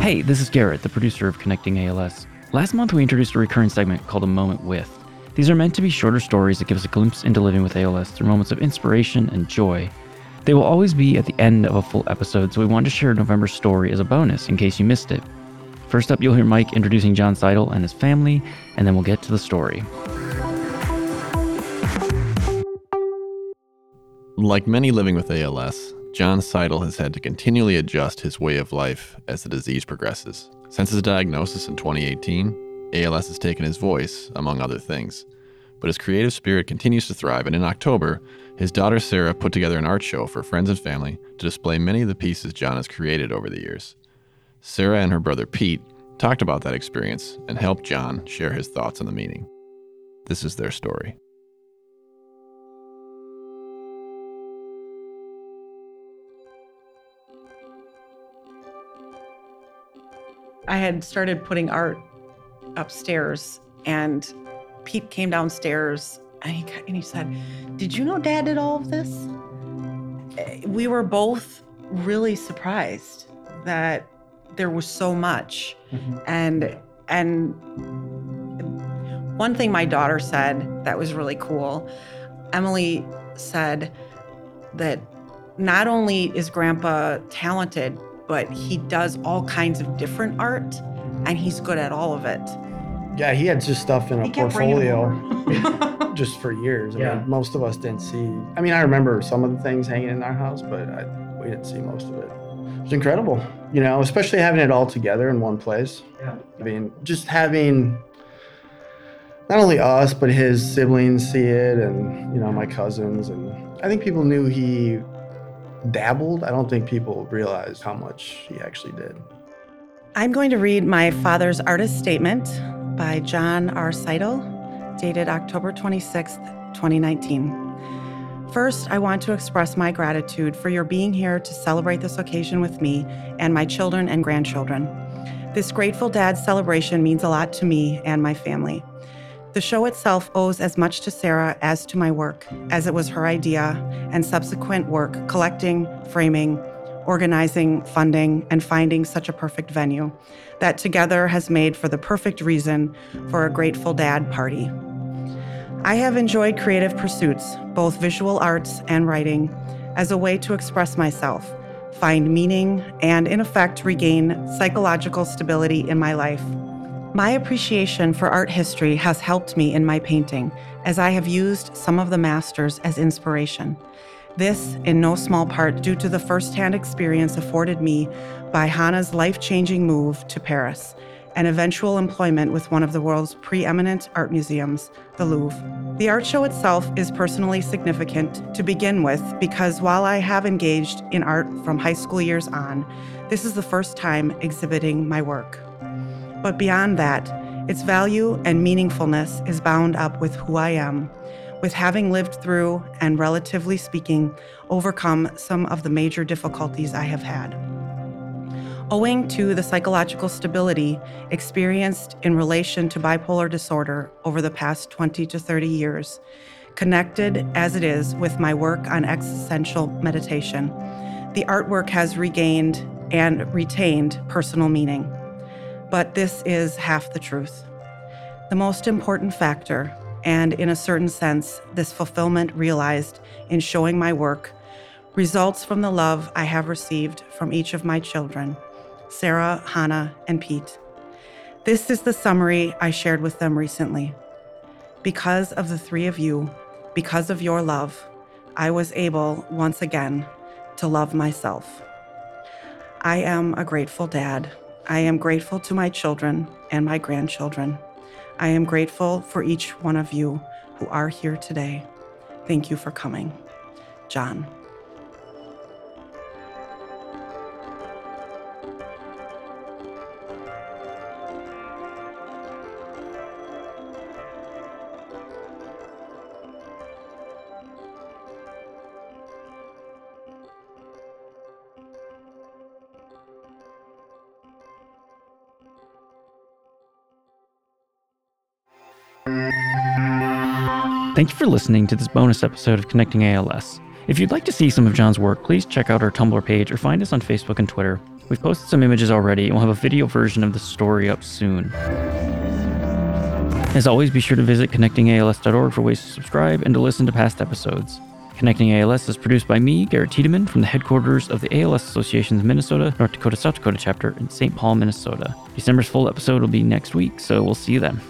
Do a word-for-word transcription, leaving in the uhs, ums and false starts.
Hey, this is Garrett, the producer of Connecting A L S. Last month, we introduced a recurring segment called A Moment With. These are meant to be shorter stories that give us a glimpse into living with A L S through moments of inspiration and joy. They will always be at the end of a full episode, so we wanted to share November's story as a bonus in case you missed it. First up, you'll hear Mike introducing John Seidel and his family, and then we'll get to the story. Like many living with A L S, John Seidel has had to continually adjust his way of life as the disease progresses. Since his diagnosis in twenty eighteen, A L S has taken his voice, among other things. But his creative spirit continues to thrive, and in October, his daughter Sarah put together an art show for friends and family to display many of the pieces John has created over the years. Sarah and her brother Pete talked about that experience and helped John share his thoughts on the meeting. This is their story. I had started putting art upstairs, and Pete came downstairs and he, and he said, "Did you know Dad did all of this?" We were both really surprised that there was so much. Mm-hmm. And and one thing my daughter said that was really cool, Emily said that not only is Grandpa talented, but he does all kinds of different art, and he's good at all of it. Yeah, he had just stuff in a portfolio just for years. Yeah. I mean, most of us didn't see. I mean, I remember some of the things hanging in our house, but I, we didn't see most of it. It's incredible, you know, especially having it all together in one place. Yeah. I mean, just having not only us, but his siblings see it, and, you know, my cousins. And I think people knew he dabbled. I don't think people realized how much he actually did. I'm going to read my father's artist statement by John R. Seidel, dated October twenty-sixth, twenty nineteen. First, I want to express my gratitude for your being here to celebrate this occasion with me and my children and grandchildren. This Grateful Dad celebration means a lot to me and my family. The show itself owes as much to Sarah as to my work, as it was her idea and subsequent work collecting, framing, organizing, funding, and finding such a perfect venue that together has made for the perfect reason for a Grateful Dad party. I have enjoyed creative pursuits, both visual arts and writing, as a way to express myself, find meaning, and in effect regain psychological stability in my life. My appreciation for art history has helped me in my painting, as I have used some of the masters as inspiration. This, in no small part, due to the firsthand experience afforded me by Hannah's life-changing move to Paris and eventual employment with one of the world's preeminent art museums, the Louvre. The art show itself is personally significant to begin with because while I have engaged in art from high school years on, this is the first time exhibiting my work. But beyond that, its value and meaningfulness is bound up with who I am, with having lived through and, relatively speaking, overcome some of the major difficulties I have had. Owing to the psychological stability experienced in relation to bipolar disorder over the past twenty to thirty years, connected as it is with my work on existential meditation, the artwork has regained and retained personal meaning. But this is half the truth. The most important factor, and in a certain sense, this fulfillment realized in showing my work, results from the love I have received from each of my children, Sarah, Hannah, and Pete. This is the summary I shared with them recently. Because of the three of you, because of your love, I was able, once again, to love myself. I am a grateful dad. I am grateful to my children and my grandchildren. I am grateful for each one of you who are here today. Thank you for coming. John. Thank you for listening to this bonus episode of Connecting A L S. If you'd like to see some of John's work, please check out our Tumblr page or find us on Facebook and Twitter. We've posted some images already, and we'll have a video version of the story up soon. As always, be sure to visit Connecting A L S dot org for ways to subscribe and to listen to past episodes. Connecting A L S is produced by me, Garrett Tiedemann, from the headquarters of the A L S Association's Minnesota, North Dakota, South Dakota chapter in Saint Paul, Minnesota. December's full episode will be next week, so we'll see you then.